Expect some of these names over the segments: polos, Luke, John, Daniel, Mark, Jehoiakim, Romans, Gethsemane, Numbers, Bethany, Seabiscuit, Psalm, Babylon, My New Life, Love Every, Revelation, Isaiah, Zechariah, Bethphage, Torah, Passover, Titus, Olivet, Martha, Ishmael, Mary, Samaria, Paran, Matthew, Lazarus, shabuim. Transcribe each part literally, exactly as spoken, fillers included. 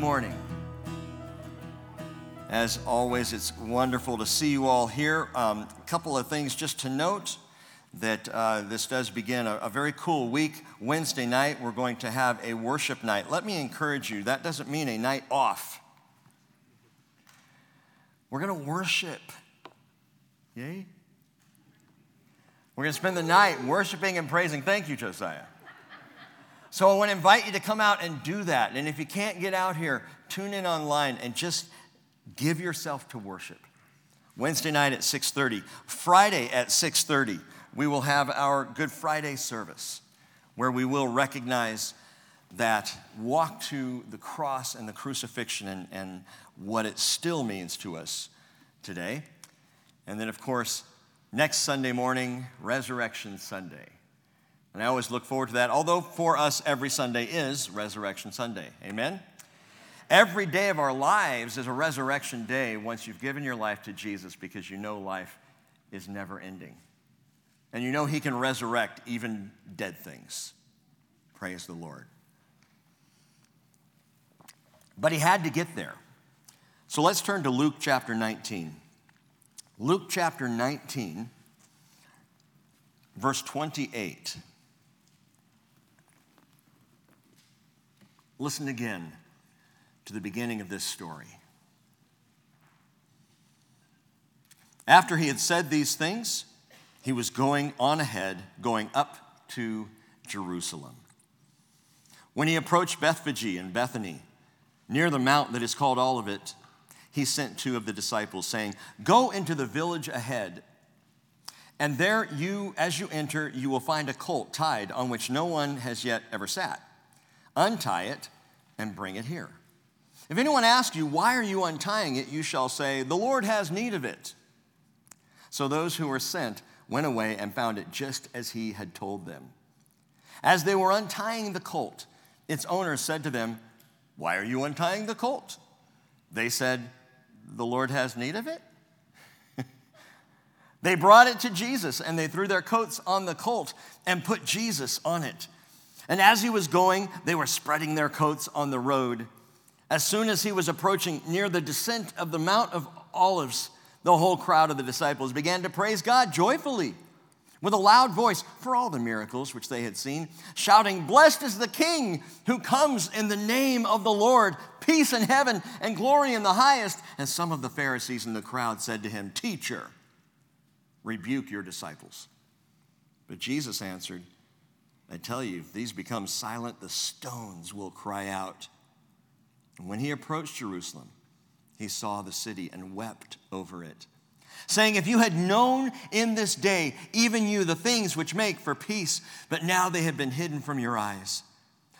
morning. As always, it's wonderful to see you all here. Um, a couple of things just to note, that uh, this does begin a, a very cool week. Wednesday night, we're going to have a worship night. Let me encourage you, that doesn't mean a night off. We're going to worship. Yay? We're going to spend the night worshiping and praising. Thank you, Josiah. So I want to invite you to come out and do that. And if you can't get out here, tune in online and just give yourself to worship. Wednesday night at six thirty. Friday at six thirty, we will have our Good Friday service, where we will recognize that walk to the cross and the crucifixion and, and what it still means to us today. And then, of course, next Sunday morning, Resurrection Sunday. And I always look forward to that, although for us every Sunday is Resurrection Sunday. Amen? Every day of our lives is a resurrection day once you've given your life to Jesus, because you know life is never ending. And you know he can resurrect even dead things. Praise the Lord. But he had to get there. So let's turn to Luke chapter nineteen. Luke chapter nineteen, verse twenty-eight. Listen again to the beginning of this story. After he had said these things, he was going on ahead, going up to Jerusalem. When he approached Bethphage and Bethany, near the mount that is called Olivet, he sent two of the disciples, saying, "Go into the village ahead, and there you, as you enter, you will find a colt tied on which no one has yet ever sat. Untie it and bring it here. If anyone asks you, 'Why are you untying it?' you shall say, 'The Lord has need of it.'" So those who were sent went away and found it just as he had told them. As they were untying the colt, its owner said to them, "Why are you untying the colt?" They said, "The Lord has need of it." They brought it to Jesus, and they threw their coats on the colt and put Jesus on it. And as he was going, they were spreading their coats on the road. As soon as he was approaching near the descent of the Mount of Olives, the whole crowd of the disciples began to praise God joyfully with a loud voice for all the miracles which they had seen, shouting, "Blessed is the King who comes in the name of the Lord, peace in heaven and glory in the highest." And some of the Pharisees in the crowd said to him, "Teacher, rebuke your disciples." But Jesus answered, "I tell you, if these become silent, the stones will cry out." And when he approached Jerusalem, he saw the city and wept over it, saying, "If you had known in this day, even you, the things which make for peace, but now they have been hidden from your eyes.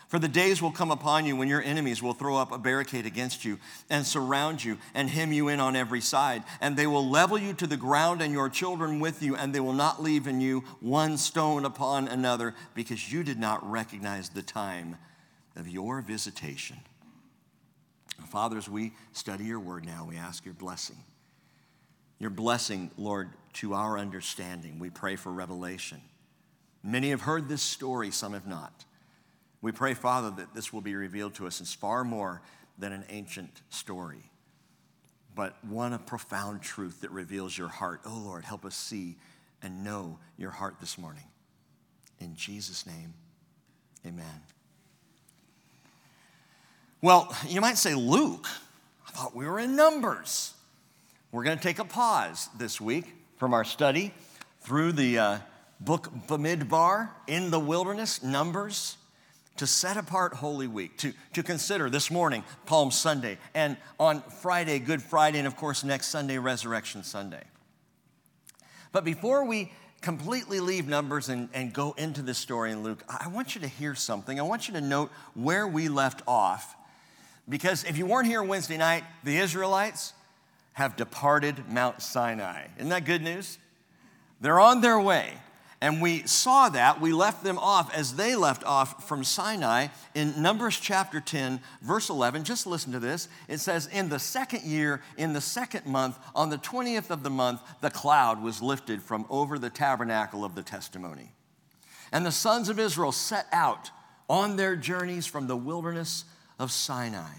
For the days will come upon you when your enemies will throw up a barricade against you and surround you and hem you in on every side, and they will level you to the ground and your children with you, and they will not leave in you one stone upon another, because you did not recognize the time of your visitation." Father, as we study your word now, we ask your blessing. Your blessing, Lord, to our understanding. We pray for revelation. Many have heard this story, some have not. We pray, Father, that this will be revealed to us as far more than an ancient story, but one of profound truth that reveals your heart. Oh, Lord, help us see and know your heart this morning. In Jesus' name, amen. Well, you might say, "Luke, I thought we were in Numbers." We're going to take a pause this week from our study through the uh, book Bamidbar, in the wilderness, Numbers, to set apart Holy Week, to, to consider this morning Palm Sunday, and on Friday, Good Friday, and of course next Sunday, Resurrection Sunday. But before we completely leave Numbers and, and go into this story in Luke, I want you to hear something. I want you to note where we left off. Because if you weren't here Wednesday night, the Israelites have departed Mount Sinai. Isn't that good news? They're on their way. And we saw that. We left them off as they left off from Sinai in Numbers chapter ten, verse eleven. Just listen to this. It says, "In the second year, in the second month, on the twentieth of the month, the cloud was lifted from over the tabernacle of the testimony. And the sons of Israel set out on their journeys from the wilderness of Sinai.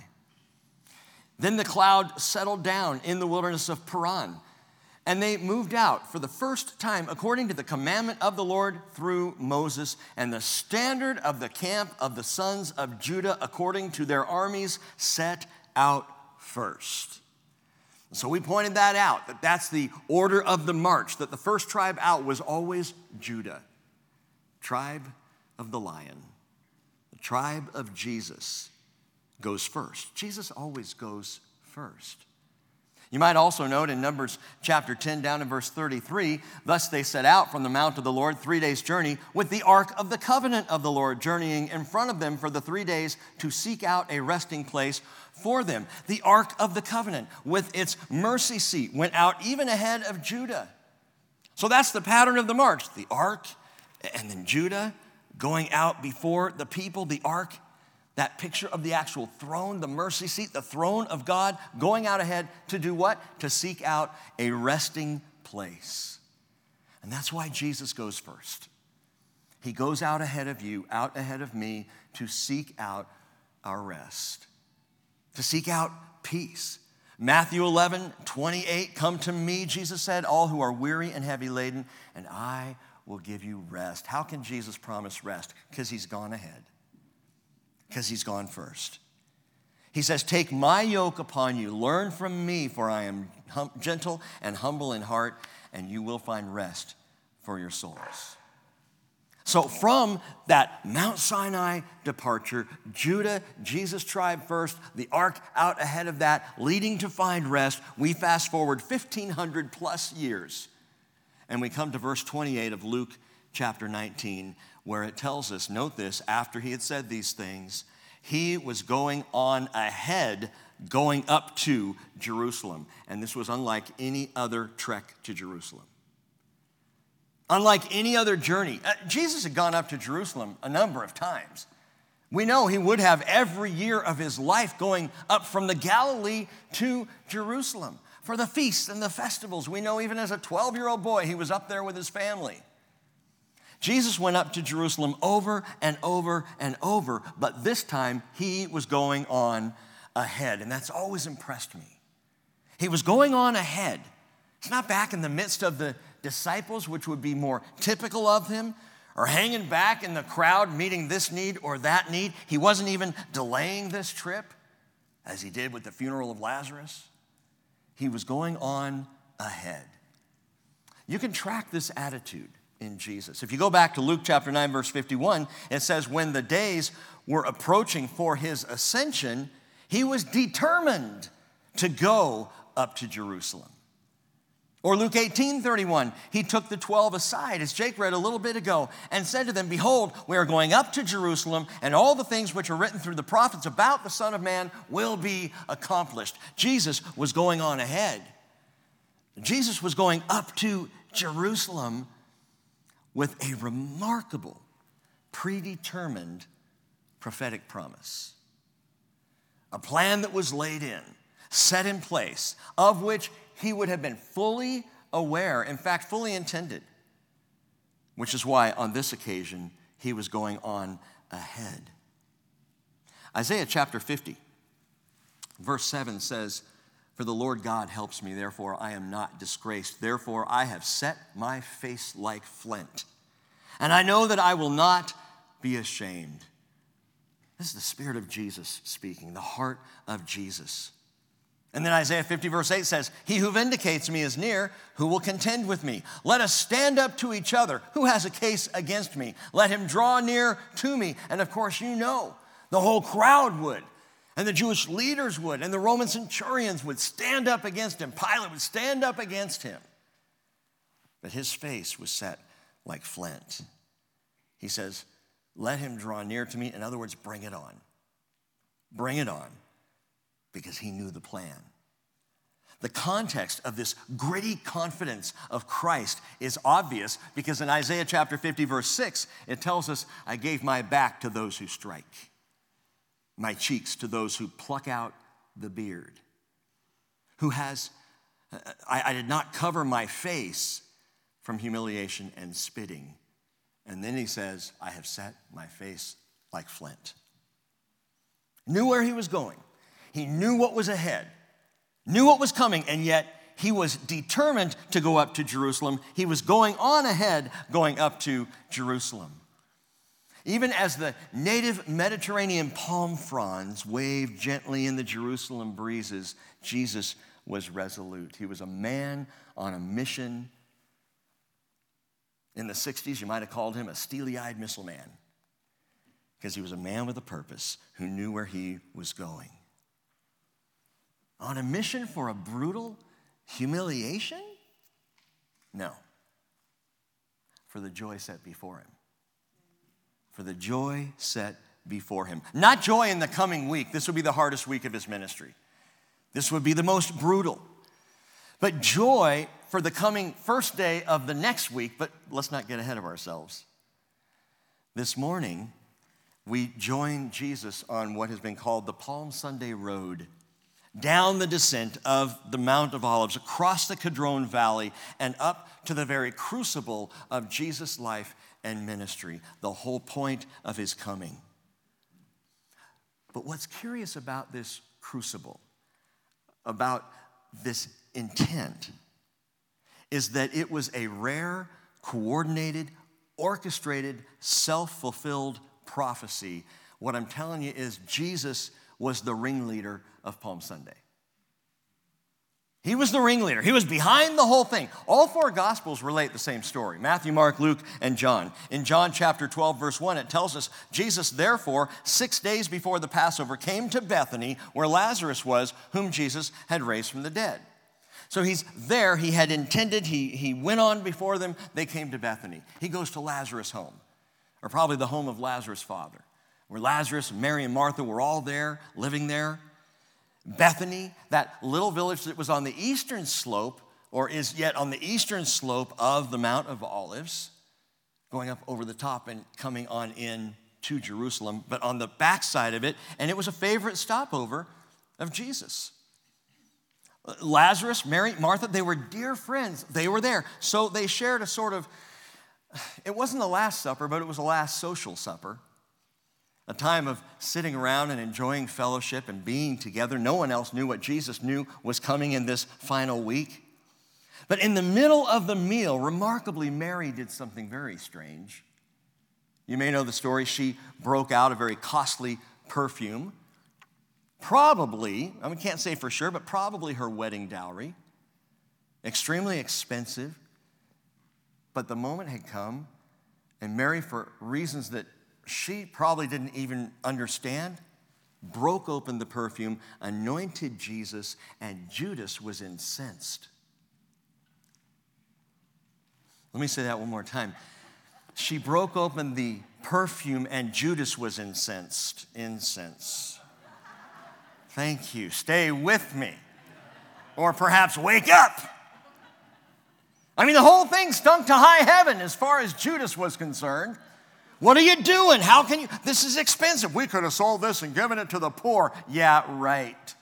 Then the cloud settled down in the wilderness of Paran, and they moved out for the first time according to the commandment of the Lord through Moses, and the standard of the camp of the sons of Judah according to their armies set out first. So we pointed that out, that that's the order of the march, that the first tribe out was always Judah, tribe of the lion. The tribe of Jesus goes first. Jesus always goes first. You might also note in Numbers chapter ten, down in verse thirty-three, thus they set out from the mount of the Lord three days' journey with the ark of the covenant of the Lord, journeying in front of them for the three days to seek out a resting place for them. The ark of the covenant with its mercy seat went out even ahead of Judah. So that's the pattern of the march, the ark and then Judah going out before the people, the ark, that picture of the actual throne, the mercy seat, the throne of God, going out ahead to do what? To seek out a resting place. And that's why Jesus goes first. He goes out ahead of you, out ahead of me, to seek out our rest, to seek out peace. Matthew eleven twenty-eight, come to me, Jesus said, all who are weary and heavy laden, and I will give you rest. How can Jesus promise rest? Because he's gone ahead. Because he's gone first. He says, take my yoke upon you. Learn from me, for I am hum- gentle and humble in heart, and you will find rest for your souls. So from that Mount Sinai departure, Judah, Jesus' tribe first, the ark out ahead of that, leading to find rest, we fast forward fifteen hundred plus years, and we come to verse twenty-eight of Luke chapter nineteen, where it tells us, note this, after he had said these things, he was going on ahead, going up to Jerusalem. And this was unlike any other trek to Jerusalem. Unlike any other journey. Uh, Jesus had gone up to Jerusalem a number of times. We know he would have every year of his life going up from the Galilee to Jerusalem for the feasts and the festivals. We know even as a twelve-year-old boy, he was up there with his family. Jesus went up to Jerusalem over and over and over, but this time he was going on ahead, and that's always impressed me. He was going on ahead. It's not back in the midst of the disciples, which would be more typical of him, or hanging back in the crowd meeting this need or that need. He wasn't even delaying this trip, as he did with the funeral of Lazarus. He was going on ahead. You can track this attitude in Jesus. If you go back to Luke chapter nine, verse fifty-one, it says, when the days were approaching for his ascension, he was determined to go up to Jerusalem. Or Luke eighteen thirty-one, he took the twelve aside, as Jake read a little bit ago, and said to them, behold, we are going up to Jerusalem, and all the things which are written through the prophets about the Son of Man will be accomplished. Jesus was going on ahead. Jesus was going up to Jerusalem with a remarkable, predetermined prophetic promise. A plan that was laid in, set in place, of which he would have been fully aware, in fact, fully intended, which is why on this occasion he was going on ahead. Isaiah chapter fifty, verse seven says, for the Lord God helps me, therefore I am not disgraced. Therefore I have set my face like flint, and I know that I will not be ashamed. This is the Spirit of Jesus speaking, the heart of Jesus. And then Isaiah fifty, verse eight says, he who vindicates me is near, who will contend with me? Let us stand up to each other. Who has a case against me? Let him draw near to me. And of course, you know, the whole crowd would. And the Jewish leaders would, and the Roman centurions would stand up against him. Pilate would stand up against him. But his face was set like flint. He says, let him draw near to me. In other words, bring it on. Bring it on. Because he knew the plan. The context of this gritty confidence of Christ is obvious because in Isaiah chapter fifty, verse six, it tells us, I gave my back to those who strike, my cheeks to those who pluck out the beard, who has, I, I did not cover my face from humiliation and spitting. And then he says, I have set my face like flint. Knew where he was going. He knew what was ahead, knew what was coming, and yet he was determined to go up to Jerusalem. He was going on ahead, going up to Jerusalem. Even as the native Mediterranean palm fronds waved gently in the Jerusalem breezes, Jesus was resolute. He was a man on a mission. In the sixties, you might have called him a steely-eyed missile man, because he was a man with a purpose who knew where he was going. On a mission for a brutal humiliation? No. For the joy set before him. For the joy set before him. Not joy in the coming week. This would be the hardest week of his ministry. This would be the most brutal. But joy for the coming first day of the next week. But let's not get ahead of ourselves. This morning, we join Jesus on what has been called the Palm Sunday Road, down the descent of the Mount of Olives, across the Kidron Valley, and up to the very crucible of Jesus' life and ministry, the whole point of his coming. But what's curious about this crucible, about this intent, is that it was a rare, coordinated, orchestrated, self-fulfilled prophecy. What I'm telling you is Jesus was the ringleader of Palm Sunday. He was the ringleader. He was behind the whole thing. All four Gospels relate the same story: Matthew, Mark, Luke, and John. In John chapter twelve, verse one, it tells us, Jesus, therefore, six days before the Passover, came to Bethany, where Lazarus was, whom Jesus had raised from the dead. So he's there. He had intended. He, he went on before them. They came to Bethany. He goes to Lazarus' home, or probably the home of Lazarus' father, where Lazarus, Mary, and Martha were all there, living there. Bethany, that little village that was on the eastern slope, or is yet on the eastern slope of the Mount of Olives, going up over the top and coming on in to Jerusalem, but on the backside of it, and it was a favorite stopover of Jesus. Lazarus, Mary, Martha, they were dear friends. They were there. So they shared a sort of, it wasn't the Last Supper, but it was the last social supper. A time of sitting around and enjoying fellowship and being together. No one else knew what Jesus knew was coming in this final week. But in the middle of the meal, remarkably, Mary did something very strange. You may know the story. She broke out a very costly perfume. Probably, I mean, can't say for sure, but probably her wedding dowry. Extremely expensive. But the moment had come, and Mary, for reasons that she probably didn't even understand, broke open the perfume, anointed Jesus, and Judas was incensed. Let me say that one more time. She broke open the perfume, and Judas was incensed. Incense. Thank you. Stay with me. Or perhaps wake up. I mean, the whole thing stunk to high heaven as far as Judas was concerned. What are you doing? How can you? This is expensive. We could have sold this and given it to the poor. Yeah, right.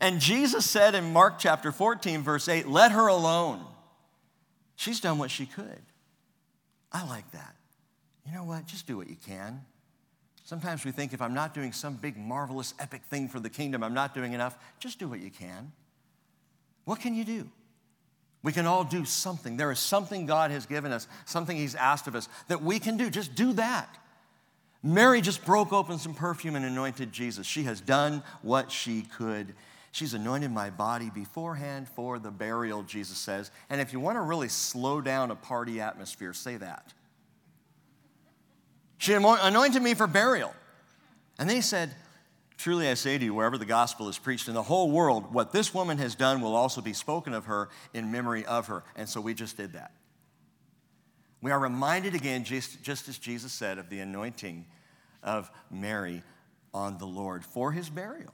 And Jesus said in Mark chapter fourteen, verse eight, let her alone. She's done what she could. I like that. You know what? Just do what you can. Sometimes we think, if I'm not doing some big, marvelous, epic thing for the kingdom, I'm not doing enough. Just do what you can. What can you do? We can all do something. There is something God has given us, something he's asked of us that we can do. Just do that. Mary just broke open some perfume and anointed Jesus. She has done what she could. She's anointed my body beforehand for the burial, Jesus says. And if you want to really slow down a party atmosphere, say that. She anointed me for burial. And then he said, truly I say to you, wherever the gospel is preached in the whole world, what this woman has done will also be spoken of her in memory of her. And so we just did that. We are reminded again, just, just as Jesus said, of the anointing of Mary on the Lord for his burial.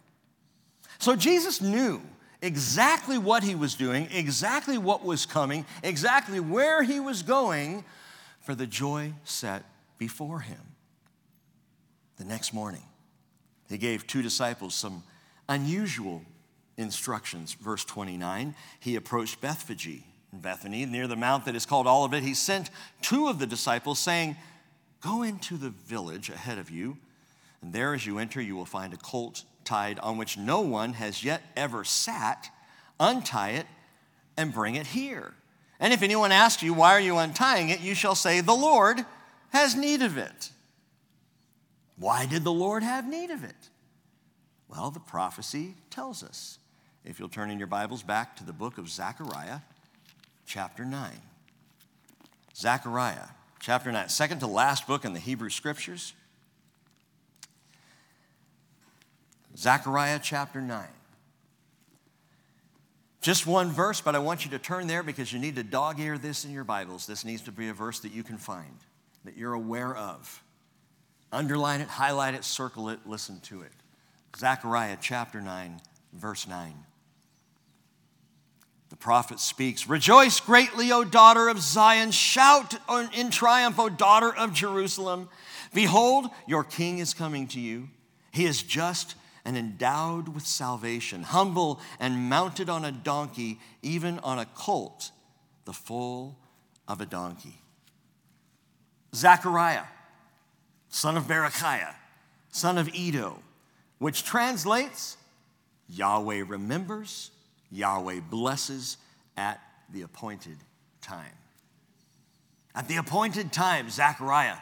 So Jesus knew exactly what he was doing, exactly what was coming, exactly where he was going, for the joy set before him. The next morning, he gave two disciples some unusual instructions. Verse twenty-nine, he approached Bethphage in Bethany, near the mount that is called Olivet. He sent two of the disciples, saying, go into the village ahead of you, and there as you enter you will find a colt tied on which no one has yet ever sat, untie it and bring it here. And if anyone asks you, why are you untying it? You shall say, the Lord has need of it. Why did the Lord have need of it? Well, the prophecy tells us. If you'll turn in your Bibles back to the book of Zechariah, chapter nine. Zechariah, chapter nine, second to last book in the Hebrew Scriptures. Zechariah, chapter nine. Just one verse, but I want you to turn there because you need to dog-ear this in your Bibles. This needs to be a verse that you can find, that you're aware of. Underline it, highlight it, circle it, listen to it. Zechariah, chapter nine, verse nine. The prophet speaks, rejoice greatly, O daughter of Zion. Shout in triumph, O daughter of Jerusalem. Behold, your king is coming to you. He is just and endowed with salvation, humble and mounted on a donkey, even on a colt, the foal of a donkey. Zechariah, son of Berechiah, son of Edo, which translates, Yahweh remembers, Yahweh blesses at the appointed time. At the appointed time, Zechariah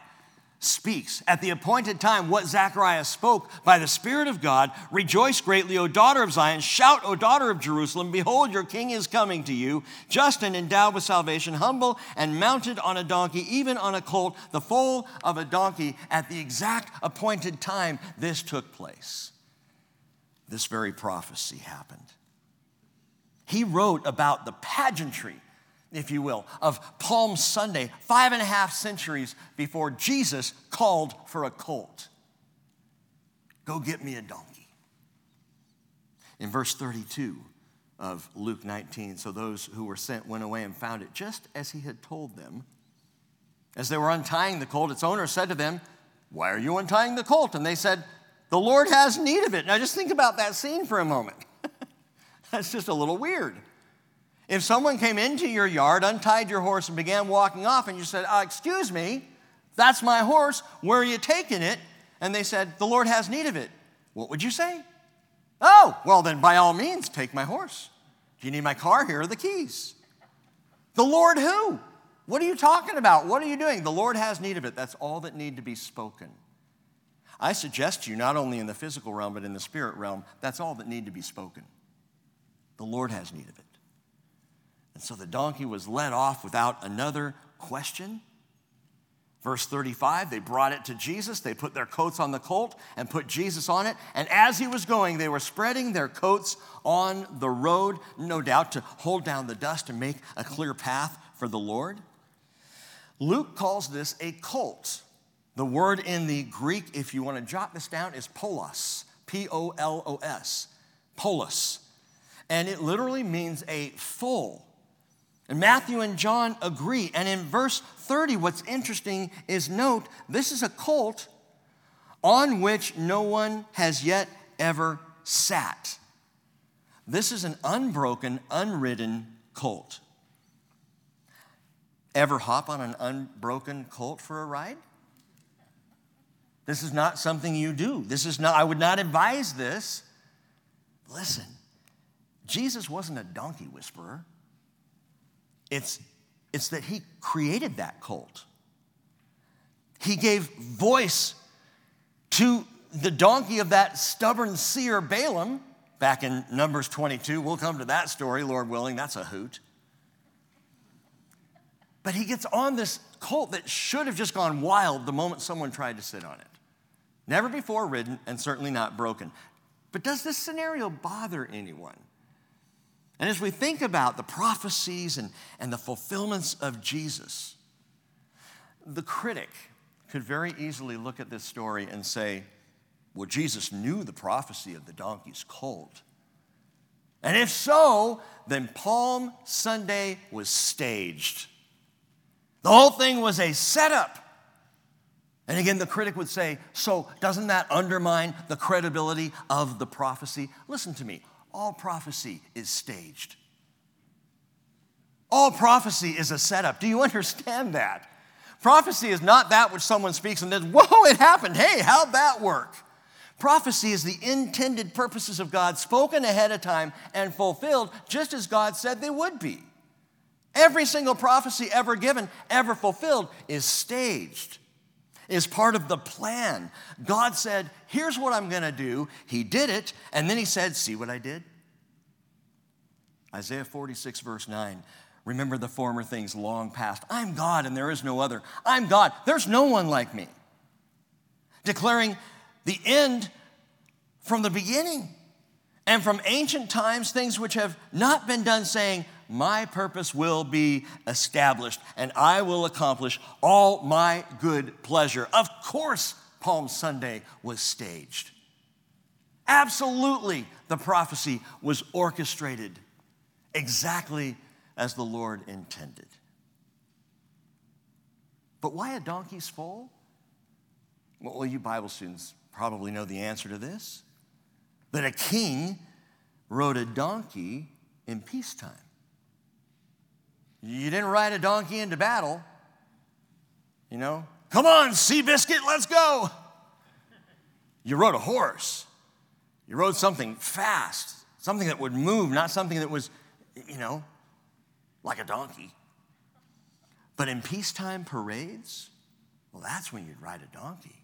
speaks. At the appointed time, what Zechariah spoke by the Spirit of God, rejoice greatly, O daughter of Zion. Shout, O daughter of Jerusalem. Behold, your king is coming to you, just and endowed with salvation, humble and mounted on a donkey, even on a colt, the foal of a donkey. At the exact appointed time, this took place. This very prophecy happened. He wrote about the pageantry, if you will, of Palm Sunday, five and a half centuries before Jesus called for a colt. Go get me a donkey. In verse thirty-two of Luke nineteen, so those who were sent went away and found it just as he had told them. As they were untying the colt, its owner said to them, why are you untying the colt? And they said, the Lord has need of it. Now just think about that scene for a moment. That's just a little weird. If someone came into your yard, untied your horse, and began walking off, and you said, uh, excuse me, that's my horse, where are you taking it? And they said, the Lord has need of it. What would you say? Oh, well then by all means, take my horse. Do you need my car? Here are the keys. The Lord who? What are you talking about? What are you doing? The Lord has need of it. That's all that need to be spoken. I suggest to you, not only in the physical realm, but in the spirit realm, that's all that need to be spoken. The Lord has need of it. And so the donkey was led off without another question. Verse thirty-five, they brought it to Jesus. They put their coats on the colt and put Jesus on it. And as he was going, they were spreading their coats on the road, no doubt to hold down the dust and make a clear path for the Lord. Luke calls this a colt. The word in the Greek, if you want to jot this down, is polos, P O L O S, polos. And it literally means a foal. And Matthew and John agree. And in verse thirty, what's interesting is note, this is a colt on which no one has yet ever sat. This is an unbroken, unridden colt. Ever hop on an unbroken colt for a ride? This is not something you do. This is not, I would not advise this. Listen, Jesus wasn't a donkey whisperer. It's, it's that he created that colt. He gave voice to the donkey of that stubborn seer Balaam, back in Numbers twenty-two. We'll come to that story, Lord willing. That's a hoot. But he gets on this colt that should have just gone wild the moment someone tried to sit on it. Never before ridden and certainly not broken. But does this scenario bother anyone? And as we think about the prophecies and, and the fulfillments of Jesus, the critic could very easily look at this story and say, well, Jesus knew the prophecy of the donkey's colt. And if so, then Palm Sunday was staged. The whole thing was a setup. And again, the critic would say, so doesn't that undermine the credibility of the prophecy? Listen to me. All prophecy is staged. All prophecy is a setup. Do you understand that? Prophecy is not that which someone speaks and says, whoa, it happened. Hey, how'd that work? Prophecy is the intended purposes of God spoken ahead of time and fulfilled just as God said they would be. Every single prophecy ever given, ever fulfilled, is staged, is part of the plan. God said, here's what I'm going to do. He did it, and then he said, see what I did? Isaiah forty-six, verse nine, remember the former things long past. I'm God, and there is no other. I'm God. There's no one like me. Declaring the end from the beginning, and from ancient times, things which have not been done, saying, my purpose will be established, and I will accomplish all my good pleasure. Of course, Palm Sunday was staged. Absolutely, the prophecy was orchestrated exactly as the Lord intended. But why a donkey's foal? Well, you Bible students probably know the answer to this, that a king rode a donkey in peacetime. You didn't ride a donkey into battle, you know. Come on, Seabiscuit, let's go. You rode a horse. You rode something fast, something that would move, not something that was, you know, like a donkey. But in peacetime parades, well, that's when you'd ride a donkey.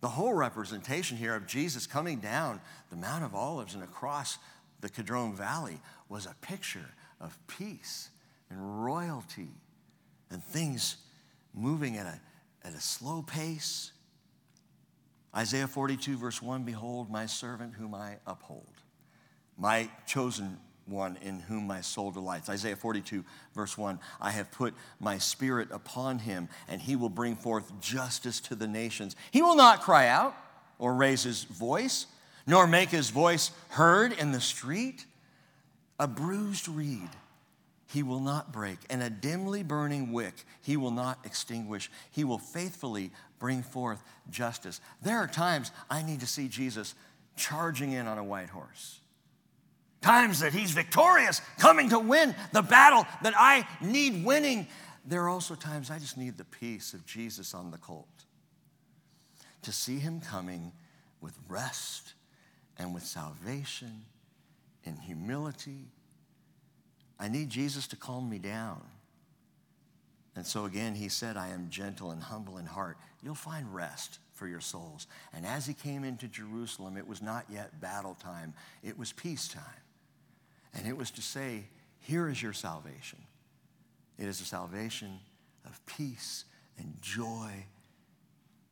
The whole representation here of Jesus coming down the Mount of Olives and across the Kidron Valley was a picture of peace and royalty and things moving at a, at a slow pace. Isaiah forty-two, verse one, behold, my servant whom I uphold, my chosen one in whom my soul delights. Isaiah forty-two, verse one, I have put my spirit upon him, and he will bring forth justice to the nations. He will not cry out or raise his voice, nor make his voice heard in the street. A bruised reed he will not break, and a dimly burning wick he will not extinguish. He will faithfully bring forth justice. There are times I need to see Jesus charging in on a white horse. Times that he's victorious, coming to win the battle that I need winning. There are also times I just need the peace of Jesus on the colt. To see him coming with rest and with salvation and humility. I need Jesus to calm me down. And so again, he said, I am gentle and humble in heart. You'll find rest for your souls. And as he came into Jerusalem, it was not yet battle time. It was peacetime. And it was to say, here is your salvation. It is a salvation of peace and joy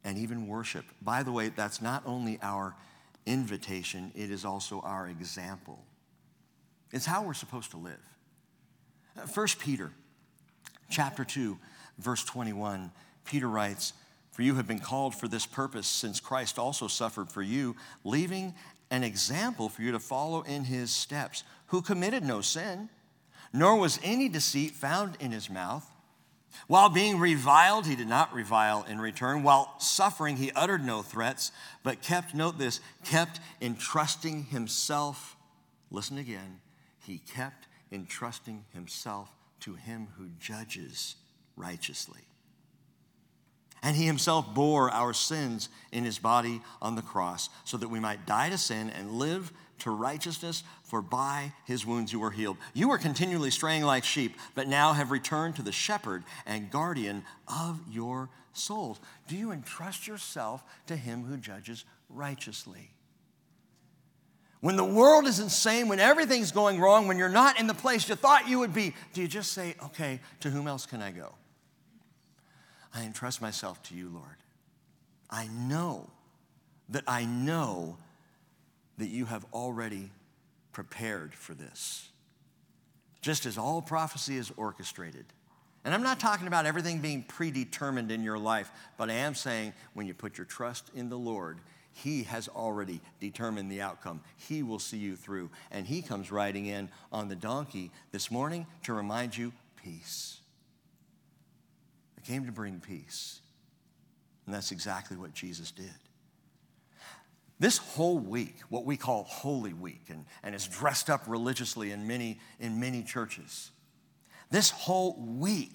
and even worship. By the way, that's not only our invitation, it is also our example. It's how we're supposed to live. First Peter chapter two, verse twenty-one, Peter writes, for you have been called for this purpose, since Christ also suffered for you, leaving an example for you to follow in his steps, who committed no sin, nor was any deceit found in his mouth. While being reviled, he did not revile in return. While suffering, he uttered no threats, but kept, note this, kept entrusting himself, listen again, he kept entrusting himself to him who judges righteously. And he himself bore our sins in his body on the cross, so that we might die to sin and live to righteousness, for by his wounds you were healed. You were continually straying like sheep, but now have returned to the shepherd and guardian of your souls. Do you entrust yourself to him who judges righteously? When the world is insane, when everything's going wrong, when you're not in the place you thought you would be, do you just say, okay, to whom else can I go? I entrust myself to you, Lord. I know that I know that you have already prepared for this, just as all prophecy is orchestrated. And I'm not talking about everything being predetermined in your life, but I am saying when you put your trust in the Lord, he has already determined the outcome. He will see you through. And he comes riding in on the donkey this morning to remind you, peace. I came to bring peace. And that's exactly what Jesus did. This whole week, what we call Holy Week, and, and it's dressed up religiously in many, in many churches. This whole week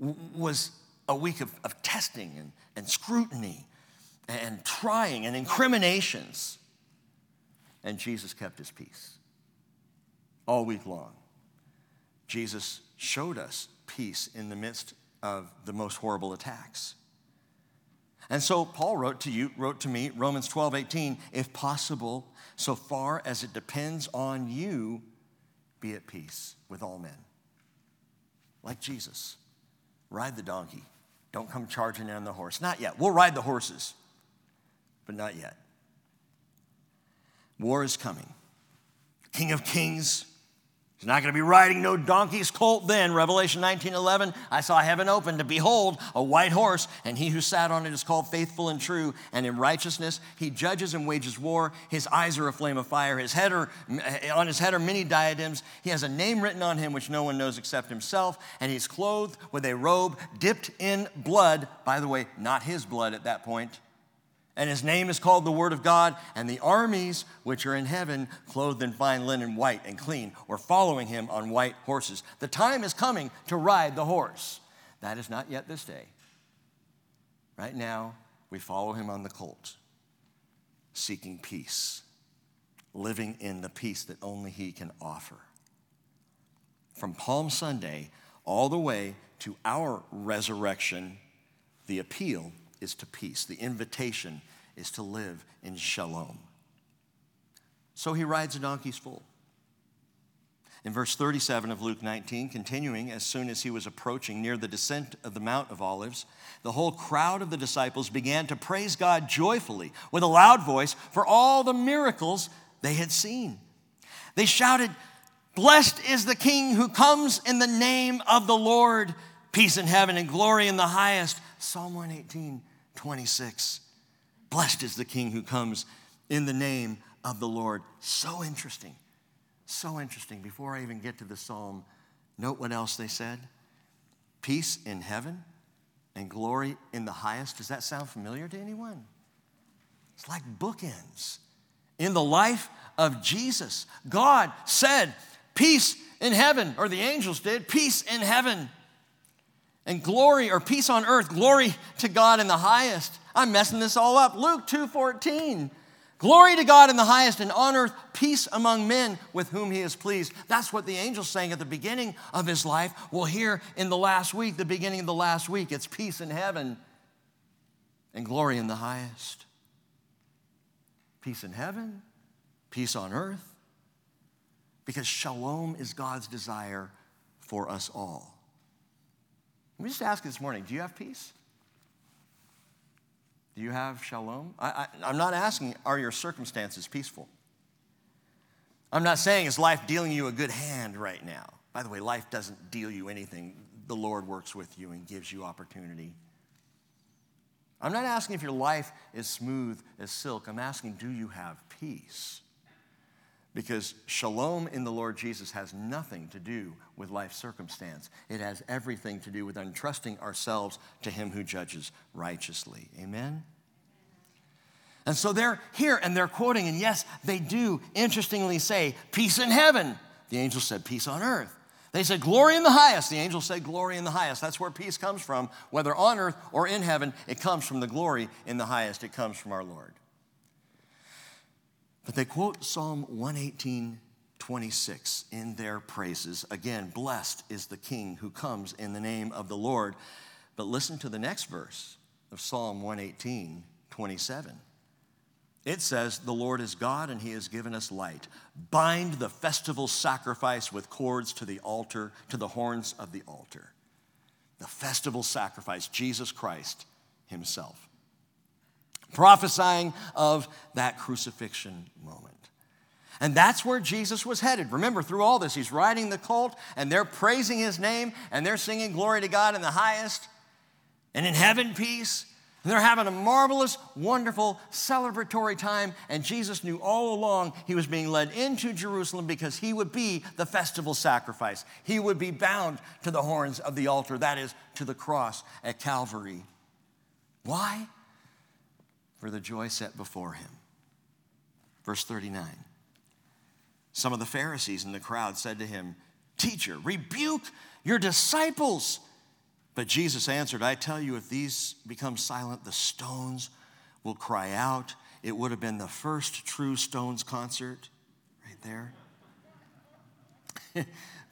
w- was a week of, of testing and, and scrutiny and trying and incriminations. And Jesus kept his peace all week long. Jesus showed us peace in the midst of the most horrible attacks. And so Paul wrote to you, wrote to me, Romans twelve, eighteen, if possible, so far as it depends on you, be at peace with all men. Like Jesus, ride the donkey. Don't come charging in on the horse. Not yet. We'll ride the horses, but not yet. War is coming. King of Kings. He's not going to be riding no donkey's colt then. Revelation nineteen eleven, I saw heaven open to behold a white horse, and he who sat on it is called Faithful and True, and in righteousness he judges and wages war. His eyes are a flame of fire. His head are, on his head are many diadems. He has a name written on him which no one knows except himself, and he's clothed with a robe dipped in blood. By the way, not his blood at that point. And his name is called the Word of God, and the armies which are in heaven, clothed in fine linen, white and clean, were following him on white horses. The time is coming to ride the horse. That is not yet this day. Right now, we follow him on the colt, seeking peace, living in the peace that only he can offer. From Palm Sunday all the way to our resurrection, the appeal is to peace. The invitation is to live in shalom. So he rides a donkey's foal. In verse thirty-seven of Luke nineteen, continuing, as soon as he was approaching near the descent of the Mount of Olives, the whole crowd of the disciples began to praise God joyfully with a loud voice for all the miracles they had seen. They shouted, "Blessed is the King who comes in the name of the Lord. Peace in heaven and glory in the highest." Psalm one eighteen, twenty-six, blessed is the King who comes in the name of the Lord. So interesting, so interesting. Before I even get to the psalm, note what else they said. Peace in heaven and glory in the highest. Does that sound familiar to anyone? It's like bookends. In the life of Jesus, God said, peace in heaven, or the angels did, peace in heaven. And glory, or peace on earth, glory to God in the highest. I'm messing this all up. Luke two fourteen. Glory to God in the highest, and on earth peace among men with whom he is pleased. That's what the angels sang at the beginning of his life. Well, here in the last week, the beginning of the last week, it's peace in heaven and glory in the highest. Peace in heaven, peace on earth, because shalom is God's desire for us all. Let me just ask you this morning, do you have peace? Do you have shalom? I, I, I'm not asking, are your circumstances peaceful? I'm not saying, is life dealing you a good hand right now? By the way, life doesn't deal you anything. The Lord works with you and gives you opportunity. I'm not asking if your life is smooth as silk. I'm asking, do you have peace? Because shalom in the Lord Jesus has nothing to do with life's circumstance. It has everything to do with entrusting ourselves to him who judges righteously. Amen? And so they're here and they're quoting, and yes, they do interestingly say, peace in heaven. The angel said, peace on earth. They said, glory in the highest. The angel said, glory in the highest. That's where peace comes from, whether on earth or in heaven. It comes from the glory in the highest. It comes from our Lord. But they quote Psalm one eighteen, twenty-six in their praises. Again, blessed is the King who comes in the name of the Lord. But listen to the next verse of Psalm one eighteen, twenty-seven. It says, the Lord is God and he has given us light. Bind the festival sacrifice with cords to the altar, to the horns of the altar. The festival sacrifice, Jesus Christ himself. Prophesying of that crucifixion moment. And that's where Jesus was headed. Remember, through all this, he's riding the colt, and they're praising his name, and they're singing glory to God in the highest, and in heaven peace. And they're having a marvelous, wonderful, celebratory time, and Jesus knew all along he was being led into Jerusalem because he would be the festival sacrifice. He would be bound to the horns of the altar, that is, to the cross at Calvary. Why? For the joy set before him. Verse thirty-nine. Some of the Pharisees in the crowd said to him, teacher, rebuke your disciples. But Jesus answered, I tell you, if these become silent, the stones will cry out. It would have been the first true Stones concert right there.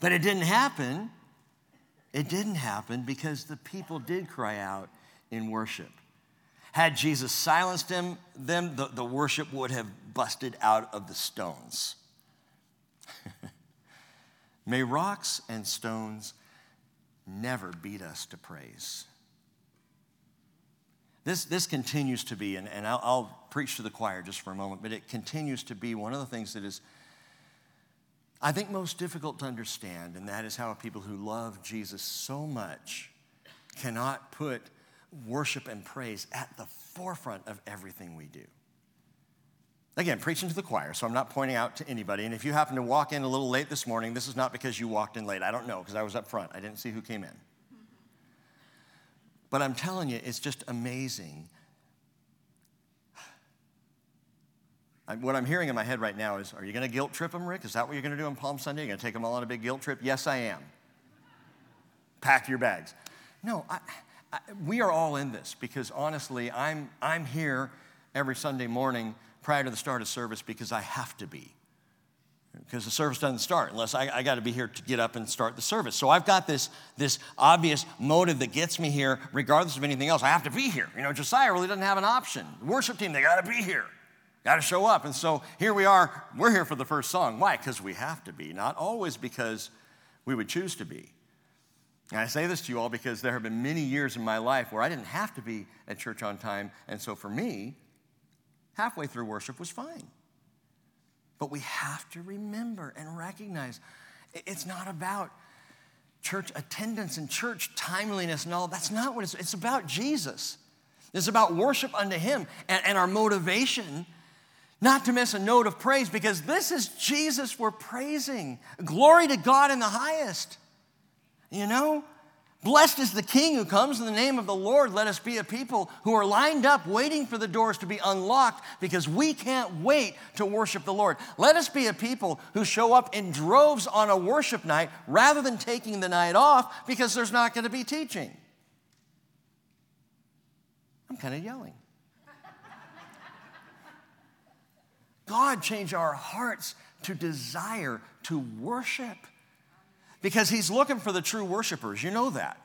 But it didn't happen. It didn't happen because the people did cry out in worship. Had Jesus silenced them, them the, the worship would have busted out of the stones. May rocks and stones never beat us to praise. This, this continues to be, and, and I'll, I'll preach to the choir just for a moment, but it continues to be one of the things that is, I think, most difficult to understand, and that is how people who love Jesus so much cannot put worship and praise at the forefront of everything we do. Again, preaching to the choir, so I'm not pointing out to anybody, and if you happen to walk in a little late this morning, this is not because you walked in late. I don't know, because I was up front. I didn't see who came in. But I'm telling you, it's just amazing. I, what I'm hearing in my head right now is, are you going to guilt trip them, Rick? Is that what you're going to do on Palm Sunday? You're going to take them all on a big guilt trip? Yes, I am. Pack your bags. No, I, I, we are all in this because, honestly, I'm, I'm here every Sunday morning prior to the start of service because I have to be. Because the service doesn't start unless I, I got to be here to get up and start the service. So I've got this, this obvious motive that gets me here regardless of anything else. I have to be here. You know, Josiah really doesn't have an option. The worship team, they got to be here. Got to show up. And so here we are. We're here for the first song. Why? Because we have to be. Not always because we would choose to be. And I say this to you all because there have been many years in my life where I didn't have to be at church on time. And so for me, halfway through worship was fine. But we have to remember and recognize it's not about church attendance and church timeliness and all. That's not what it's about. It's about Jesus. It's about worship unto him and, and our motivation not to miss a note of praise because this is Jesus we're praising. Glory to God in the highest. You know, blessed is the King who comes in the name of the Lord. Let us be a people who are lined up waiting for the doors to be unlocked because we can't wait to worship the Lord. Let us be a people who show up in droves on a worship night rather than taking the night off because there's not going to be teaching. I'm kind of yelling. God, change our hearts to desire to worship because he's looking for the true worshipers. You know that.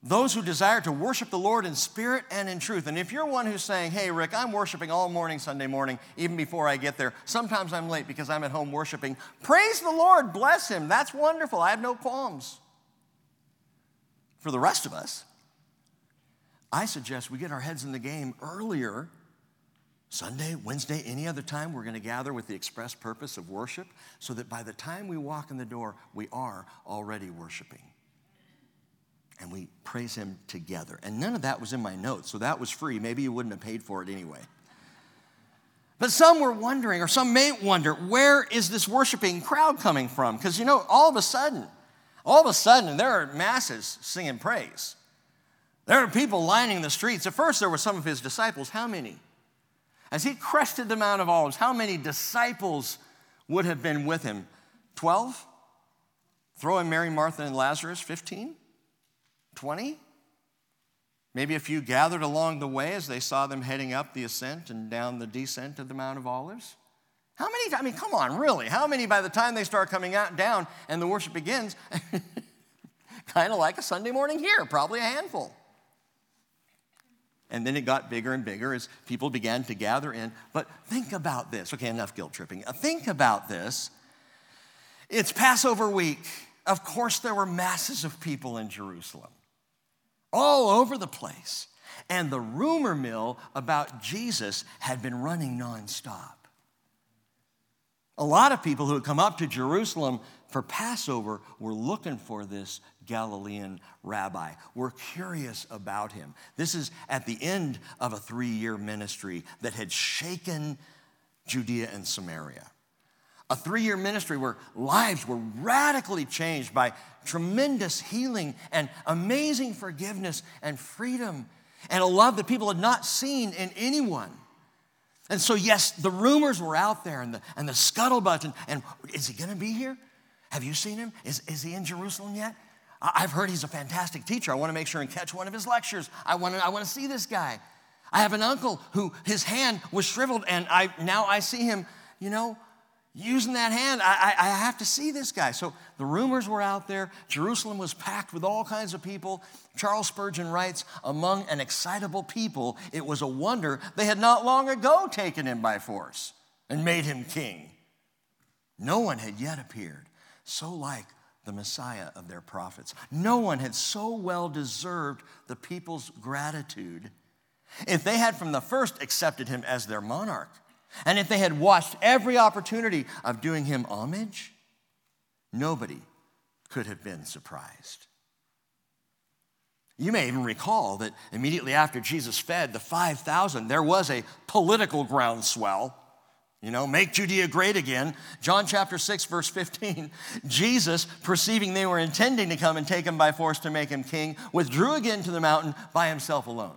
Those who desire to worship the Lord in spirit and in truth. And if you're one who's saying, hey, Rick, I'm worshiping all morning Sunday morning, even before I get there. Sometimes I'm late because I'm at home worshiping. Praise the Lord. Bless him. That's wonderful. I have no qualms. For the rest of us, I suggest we get our heads in the game earlier. Sunday, Wednesday, any other time, we're going to gather with the express purpose of worship so that by the time we walk in the door, we are already worshiping. And we praise him together. And none of that was in my notes, so that was free. Maybe you wouldn't have paid for it anyway. But some were wondering, or some may wonder, where is this worshiping crowd coming from? Because, you know, all of a sudden, all of a sudden, there are masses singing praise. There are people lining the streets. At first, there were some of his disciples. How many? As he crested the Mount of Olives, how many disciples would have been with him? Twelve? Throw in Mary, Martha, and Lazarus, fifteen? Twenty? Maybe a few gathered along the way as they saw them heading up the ascent and down the descent of the Mount of Olives. How many? I mean, come on, really. How many by the time they start coming out down and the worship begins? Kind of like a Sunday morning here, probably a handful. And then it got bigger and bigger as people began to gather in. But think about this. Okay, enough guilt tripping. Think about this. It's Passover week. Of course, there were masses of people in Jerusalem, all over the place. And the rumor mill about Jesus had been running nonstop. A lot of people who had come up to Jerusalem for Passover were looking for this Galilean rabbi. We're curious about him. This is at the end of a three-year ministry that had shaken Judea and Samaria. A three-year ministry where lives were radically changed by tremendous healing and amazing forgiveness and freedom and a love that people had not seen in anyone. And so, yes, the rumors were out there and the, and the scuttlebutt and, and is he going to be here? Have you seen him? Is, is he in Jerusalem yet? I've heard he's a fantastic teacher. I want to make sure and catch one of his lectures. I want to, I want to see this guy. I have an uncle who his hand was shriveled, and I now I see him, you know, using that hand. I, I, I have to see this guy. So the rumors were out there. Jerusalem was packed with all kinds of people. Charles Spurgeon writes, among an excitable people, it was a wonder they had not long ago taken him by force and made him king. No one had yet appeared so like the Messiah of their prophets. No one had so well deserved the people's gratitude if they had from the first accepted him as their monarch, and if they had watched every opportunity of doing him homage. Nobody could have been surprised. You may even recall that immediately after Jesus fed the five thousand, there was a political groundswell. You know, make Judea great again. John chapter six, verse fifteen, Jesus, perceiving they were intending to come and take him by force to make him king, withdrew again to the mountain by himself alone.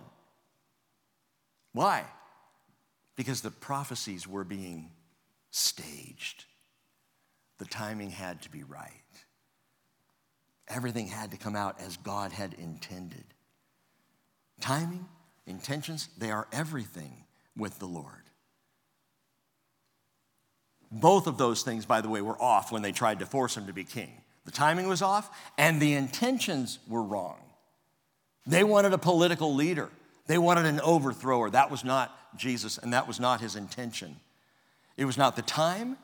Why? Because the prophecies were being staged. The timing had to be right. Everything had to come out as God had intended. Timing, intentions, they are everything with the Lord. Both of those things, by the way, were off when they tried to force him to be king. The timing was off, and the intentions were wrong. They wanted a political leader. They wanted an overthrower. That was not Jesus, and that was not his intention. It was not the time,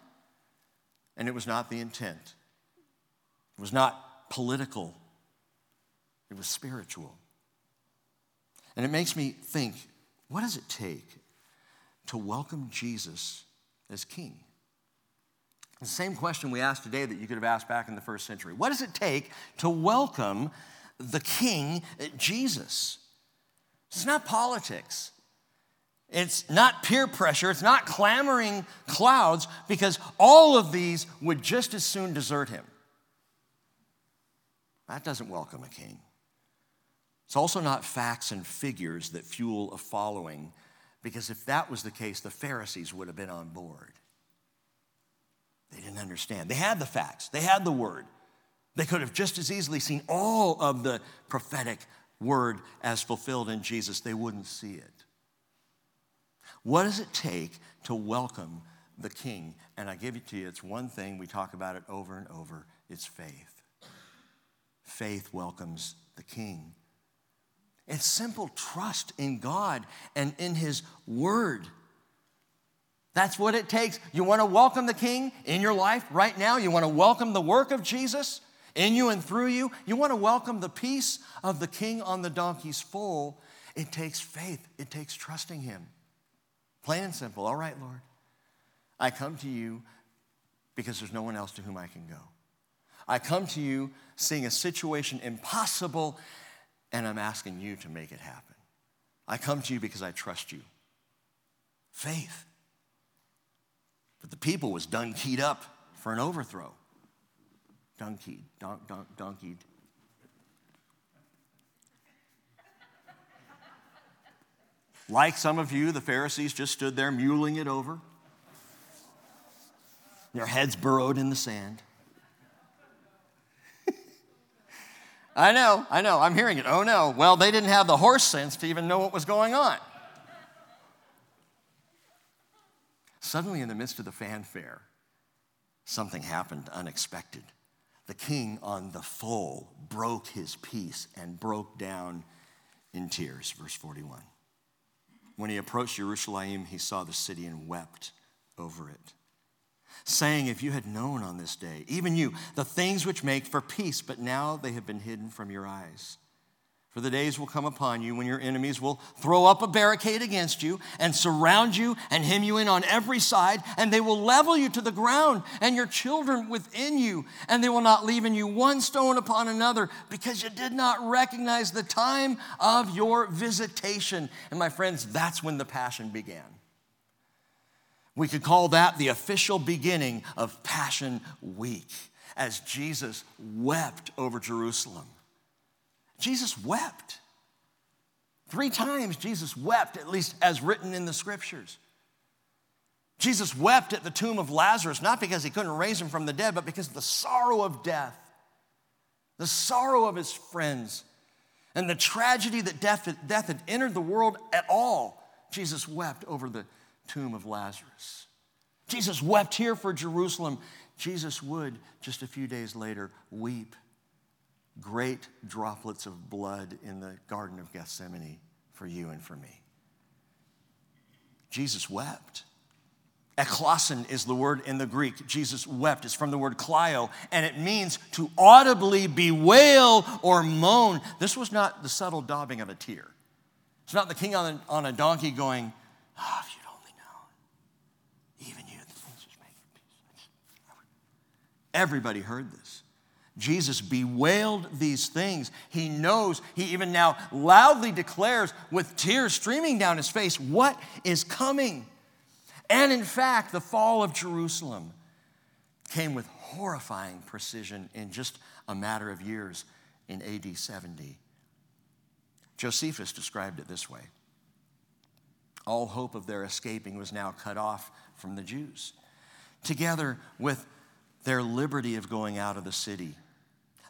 and it was not the intent. It was not political. It was spiritual. And it makes me think, what does it take to welcome Jesus as king? The same question we asked today that you could have asked back in the first century. What does it take to welcome the King, Jesus? It's not politics. It's not peer pressure. It's not clamoring clouds, because all of these would just as soon desert him. That doesn't welcome a king. It's also not facts and figures that fuel a following, because if that was the case, the Pharisees would have been on board. They didn't understand. They had the facts. They had the word. They could have just as easily seen all of the prophetic word as fulfilled in Jesus. They wouldn't see it. What does it take to welcome the King? And I give it to you, it's one thing. We talk about it over and over. It's faith. Faith welcomes the King. It's simple trust in God and in his word. That's what it takes. You want to welcome the King in your life right now? You want to welcome the work of Jesus in you and through you? You want to welcome the peace of the King on the donkey's foal? It takes faith. It takes trusting him. Plain and simple. All right, Lord, I come to you because there's no one else to whom I can go. I come to you seeing a situation impossible, and I'm asking you to make it happen. I come to you because I trust you. Faith. But the people was done-keyed up for an overthrow. Done-keyed, donk, donk, donkied. Like some of you, the Pharisees just stood there mulling it over. Their heads burrowed in the sand. I know, I know, I'm hearing it. Oh no, well, they didn't have the horse sense to even know what was going on. Suddenly, in the midst of the fanfare, something happened unexpected. The king on the foal broke his peace and broke down in tears, verse forty-one. When he approached Jerusalem, he saw the city and wept over it, saying, if you had known on this day, even you, the things which make for peace, but now they have been hidden from your eyes. For the days will come upon you when your enemies will throw up a barricade against you and surround you and hem you in on every side, and they will level you to the ground and your children within you, and they will not leave in you one stone upon another, because you did not recognize the time of your visitation. And my friends, that's when the Passion began. We could call that the official beginning of Passion Week, as Jesus wept over Jerusalem. Jesus wept. Three times Jesus wept, at least as written in the scriptures. Jesus wept at the tomb of Lazarus, not because he couldn't raise him from the dead, but because of the sorrow of death, the sorrow of his friends, and the tragedy that death, death had entered the world at all. Jesus wept over the tomb of Lazarus. Jesus wept here for Jerusalem. Jesus would, just a few days later, weep great droplets of blood in the Garden of Gethsemane for you and for me. Jesus wept. Eklossen is the word in the Greek. Jesus wept. It's from the word kleio, and it means to audibly bewail or moan. This was not the subtle daubing of a tear. It's not the king on a, on a donkey going, "Ah, oh, if you'd only known, even you, the things which make for peace." Everybody heard this. Jesus bewailed these things. He knows, he even now loudly declares with tears streaming down his face what is coming. And in fact, the fall of Jerusalem came with horrifying precision in just a matter of years in A D seventy. Josephus described it this way. All hope of their escaping was now cut off from the Jews, together with their liberty of going out of the city.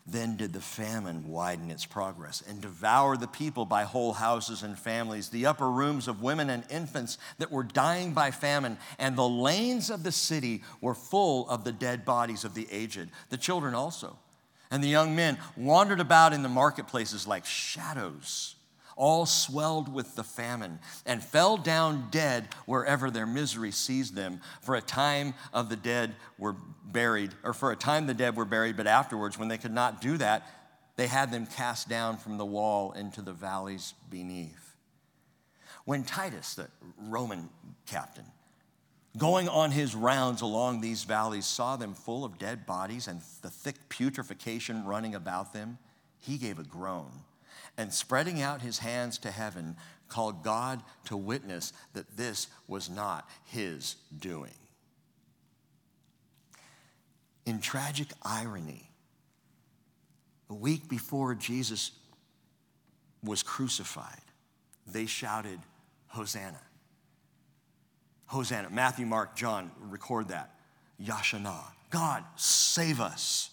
Then did the famine widen its progress and devour the people by whole houses and families, the upper rooms of women and infants that were dying by famine, and the lanes of the city were full of the dead bodies of the aged, the children also. And the young men wandered about in the marketplaces like shadows, all swelled with the famine, and fell down dead wherever their misery seized them. For a time of the dead were buried, or for a time the dead were buried, but afterwards, when they could not do that, they had them cast down from the wall into the valleys beneath. When Titus, the Roman captain, going on his rounds along these valleys, saw them full of dead bodies and the thick putrefaction running about them, he gave a groan, and spreading out his hands to heaven, called God to witness that this was not his doing. In tragic irony, a week before Jesus was crucified, they shouted, "Hosanna. Hosanna." Matthew, Mark, John record that. Yashanah. God, save us.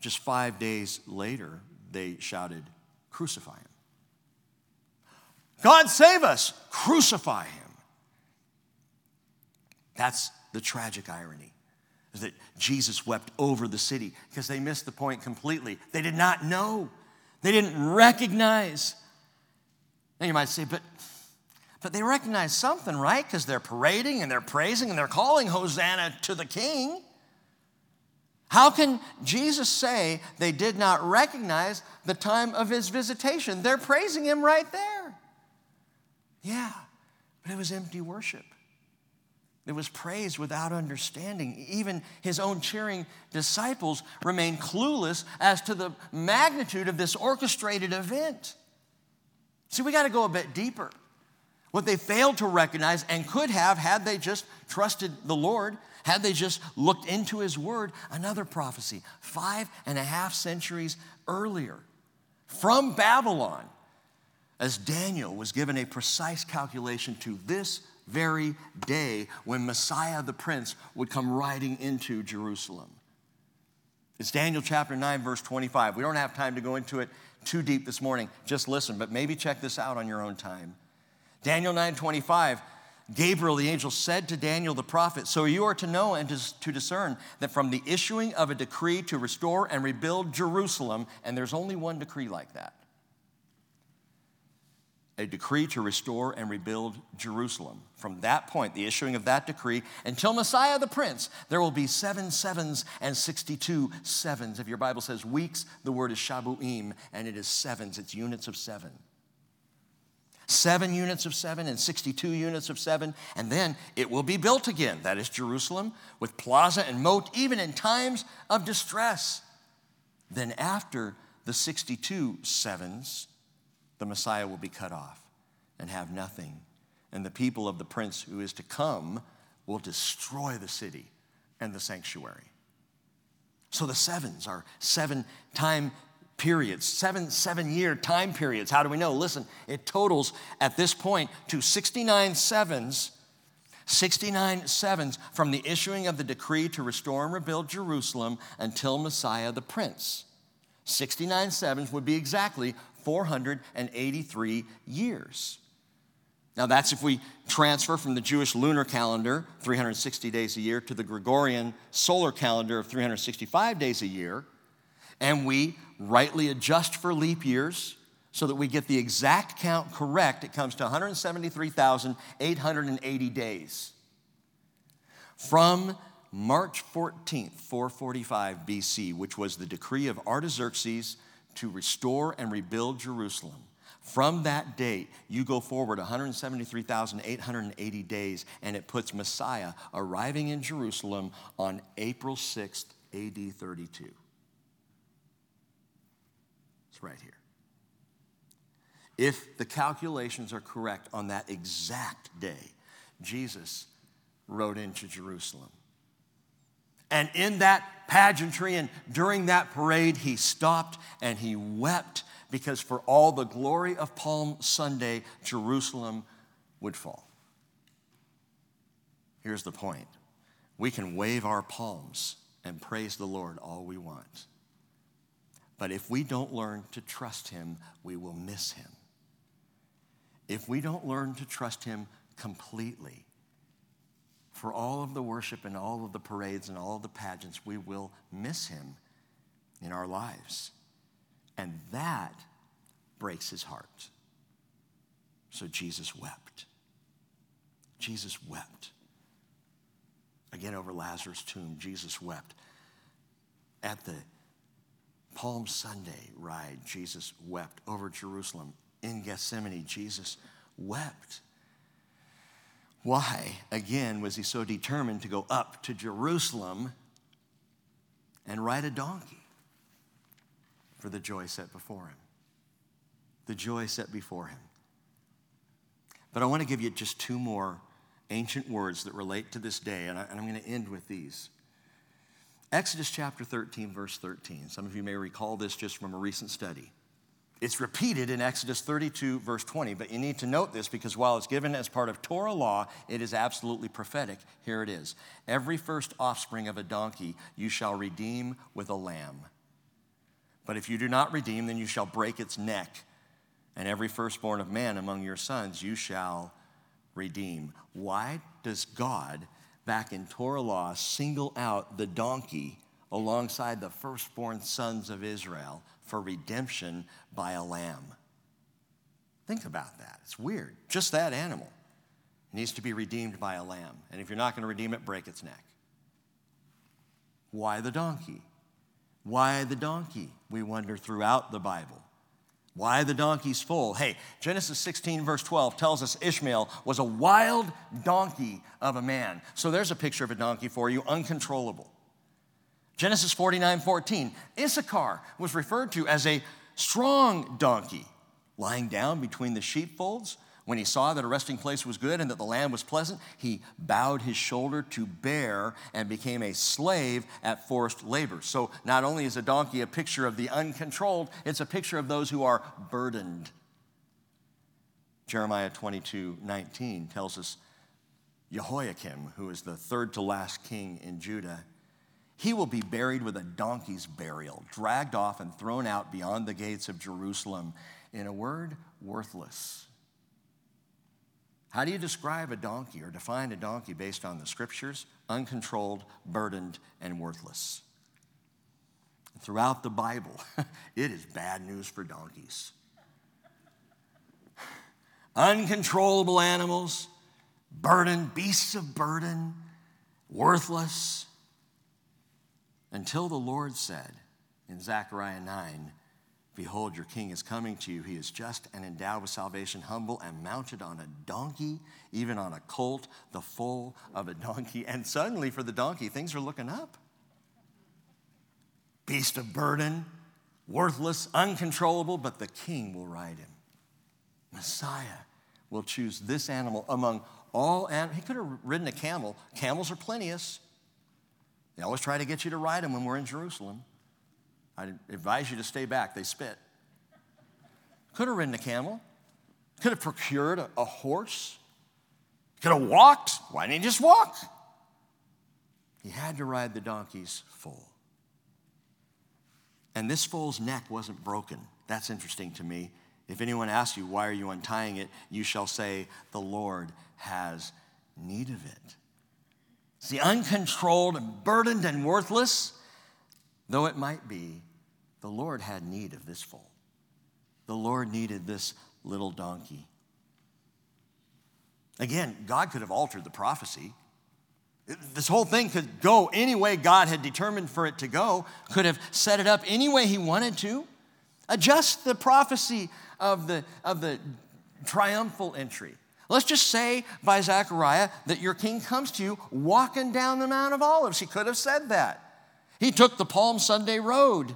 Just five days later, they shouted, "Crucify him." God save us, crucify him. That's the tragic irony, is that Jesus wept over the city because they missed the point completely. They did not know. They didn't recognize. Now you might say, but, but they recognize something, right? Because they're parading and they're praising and they're calling Hosanna to the King. How can Jesus say they did not recognize the time of his visitation? They're praising him right there. Yeah, but it was empty worship. It was praise without understanding. Even his own cheering disciples remained clueless as to the magnitude of this orchestrated event. See, we got to go a bit deeper. What they failed to recognize and could have had they just trusted the Lord, had they just looked into his word, another prophecy, five and a half centuries earlier, from Babylon, as Daniel was given a precise calculation to this very day when Messiah the Prince would come riding into Jerusalem. It's Daniel chapter nine, verse twenty-five. We don't have time to go into it too deep this morning. Just listen, but maybe check this out on your own time. Daniel nine twenty-five. Gabriel, the angel, said to Daniel the prophet, "So you are to know and to, to discern that from the issuing of a decree to restore and rebuild Jerusalem," and there's only one decree like that, a decree to restore and rebuild Jerusalem. From that point, the issuing of that decree, until Messiah the Prince, there will be seven sevens and sixty-two sevens. If your Bible says weeks, the word is shabuim, and it is sevens. It's units of seven. Seven units of seven and sixty-two units of seven, and then it will be built again, that is Jerusalem, with plaza and moat, even in times of distress. Then after the sixty-two sevens, the Messiah will be cut off and have nothing, and the people of the Prince who is to come will destroy the city and the sanctuary. So the sevens are seven time periods, seven, seven-year time periods. How do we know? Listen, it totals at this point to sixty-nine sevens, sixty-nine sevens from the issuing of the decree to restore and rebuild Jerusalem until Messiah the Prince. sixty-nine sevens would be exactly four hundred eighty-three years. Now that's if we transfer from the Jewish lunar calendar, three hundred sixty days a year, to the Gregorian solar calendar of three hundred sixty-five days a year, and we rightly adjust for leap years so that we get the exact count correct, it comes to one hundred seventy-three thousand eight hundred eighty days. From March fourteenth, four forty-five B C, which was the decree of Artaxerxes to restore and rebuild Jerusalem, from that date, you go forward one hundred seventy-three thousand eight hundred eighty days, and it puts Messiah arriving in Jerusalem on April sixth, A D thirty-two. It's right here. If the calculations are correct on that exact day, Jesus rode into Jerusalem. And in that pageantry and during that parade, he stopped and he wept because for all the glory of Palm Sunday, Jerusalem would fall. Here's the point. We can wave our palms and praise the Lord all we want. But if we don't learn to trust him, we will miss him. If we don't learn to trust him completely, for all of the worship and all of the parades and all of the pageants, we will miss him in our lives. And that breaks his heart. So Jesus wept. Jesus wept. Again, over Lazarus' tomb, Jesus wept. At the Palm Sunday ride, Jesus wept. Over Jerusalem, in Gethsemane, Jesus wept. Why, again, was he so determined to go up to Jerusalem and ride a donkey? For the joy set before him. The joy set before him. But I want to give you just two more ancient words that relate to this day, and, I, and I'm going to end with these. Exodus chapter thirteen, verse thirteen. Some of you may recall this just from a recent study. It's repeated in Exodus thirty-two, verse twenty, but you need to note this because while it's given as part of Torah law, it is absolutely prophetic. Here it is. Every first offspring of a donkey you shall redeem with a lamb. But if you do not redeem, then you shall break its neck. And every firstborn of man among your sons you shall redeem. Why does God, back in Torah law, single out the donkey alongside the firstborn sons of Israel for redemption by a lamb? Think about that. It's weird. Just that animal needs to be redeemed by a lamb. And if you're not going to redeem it, break its neck. Why the donkey? Why the donkey? We wonder throughout the Bible. Why the donkey's foal? Hey, Genesis sixteen, verse twelve tells us Ishmael was a wild donkey of a man. So there's a picture of a donkey for you, uncontrollable. Genesis forty-nine fourteen, Issachar was referred to as a strong donkey, lying down between the sheepfolds. When he saw that a resting place was good and that the land was pleasant, he bowed his shoulder to bear and became a slave at forced labor. So not only is a donkey a picture of the uncontrolled, it's a picture of those who are burdened. Jeremiah twenty-two nineteen tells us Jehoiakim, who is the third to last king in Judah, he will be buried with a donkey's burial, dragged off and thrown out beyond the gates of Jerusalem. In a word, worthless. How do you describe a donkey or define a donkey based on the scriptures? Uncontrolled, burdened, and worthless. Throughout the Bible, it is bad news for donkeys. Uncontrollable animals, burdened, beasts of burden, worthless. Until the Lord said in Zechariah nine, "Behold, your king is coming to you. He is just and endowed with salvation, humble and mounted on a donkey, even on a colt, the foal of a donkey." And suddenly for the donkey, things are looking up. Beast of burden, worthless, uncontrollable, but the king will ride him. Messiah will choose this animal among all animals. He could have ridden a camel. Camels are plenteous. They always try to get you to ride them when we're in Jerusalem. I advise you to stay back. They spit. Could have ridden a camel. Could have procured a, a horse. Could have walked. Why didn't he just walk? He had to ride the donkey's foal. And this foal's neck wasn't broken. That's interesting to me. If anyone asks you, why are you untying it? You shall say, the Lord has need of it. See, uncontrolled and burdened and worthless, though it might be, the Lord had need of this foal. The Lord needed this little donkey. Again, God could have altered the prophecy. This whole thing could go any way God had determined for it to go, could have set it up any way he wanted to. Adjust the prophecy of the, of the triumphal entry. Let's just say by Zechariah that your king comes to you walking down the Mount of Olives. He could have said that. He took the Palm Sunday road.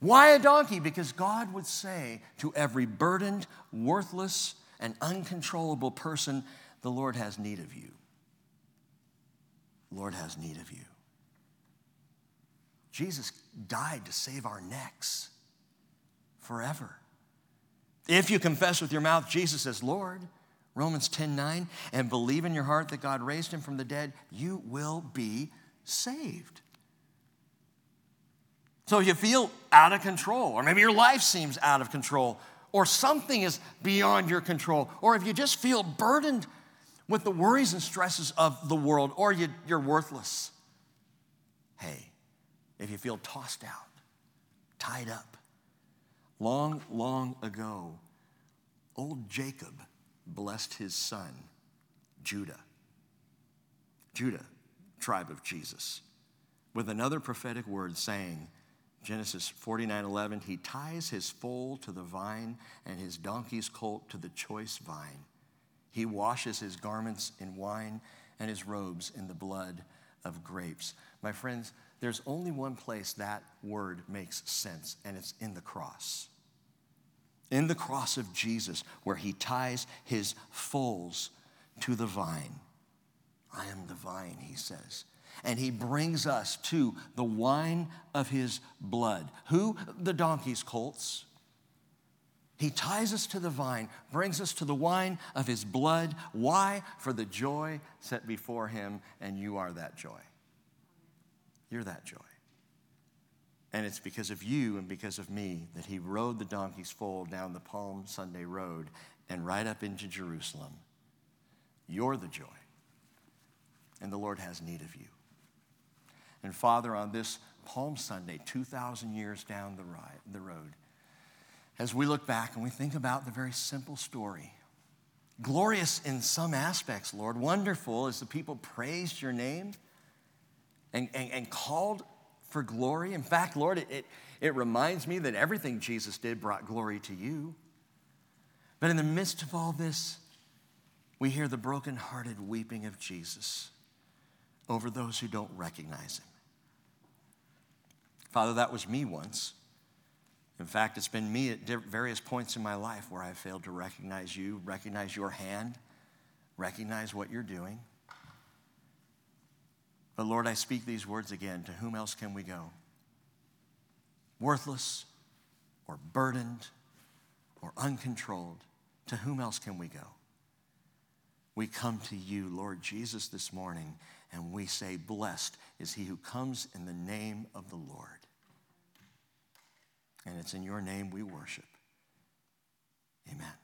Why a donkey? Because God would say to every burdened, worthless, and uncontrollable person, the Lord has need of you. The Lord has need of you. Jesus died to save our necks forever. If you confess with your mouth Jesus as Lord, Romans ten nine, and believe in your heart that God raised him from the dead, you will be saved. So if you feel out of control, or maybe your life seems out of control, or something is beyond your control, or if you just feel burdened with the worries and stresses of the world, or you, you're worthless, hey, if you feel tossed out, tied up, long, long ago, old Jacob blessed his son, Judah. Judah, tribe of Jesus, with another prophetic word saying, Genesis forty-nine eleven, he ties his foal to the vine and his donkey's colt to the choice vine. He washes his garments in wine and his robes in the blood of grapes. My friends, there's only one place that word makes sense, and it's in the cross. In the cross of Jesus, where he ties his foals to the vine. I am the vine, he says. And he brings us to the wine of his blood. Who? The donkey's colts. He ties us to the vine, brings us to the wine of his blood. Why? For the joy set before him, and you are that joy. You're that joy. And it's because of you and because of me that he rode the donkey's foal down the Palm Sunday road and right up into Jerusalem. You're the joy. And the Lord has need of you. And Father, on this Palm Sunday, two thousand years down the, ride, the road, as we look back and we think about the very simple story, glorious in some aspects, Lord, wonderful as the people praised your name, And, and, and called for glory. In fact, Lord, it, it, it reminds me that everything Jesus did brought glory to you. But in the midst of all this, we hear the brokenhearted weeping of Jesus over those who don't recognize him. Father, that was me once. In fact, it's been me at various points in my life where I failed to recognize you, recognize your hand, recognize what you're doing. But Lord, I speak these words again. To whom else can we go? Worthless or burdened or uncontrolled. To whom else can we go? We come to you, Lord Jesus, this morning, and we say, blessed is he who comes in the name of the Lord. And it's in your name we worship. Amen.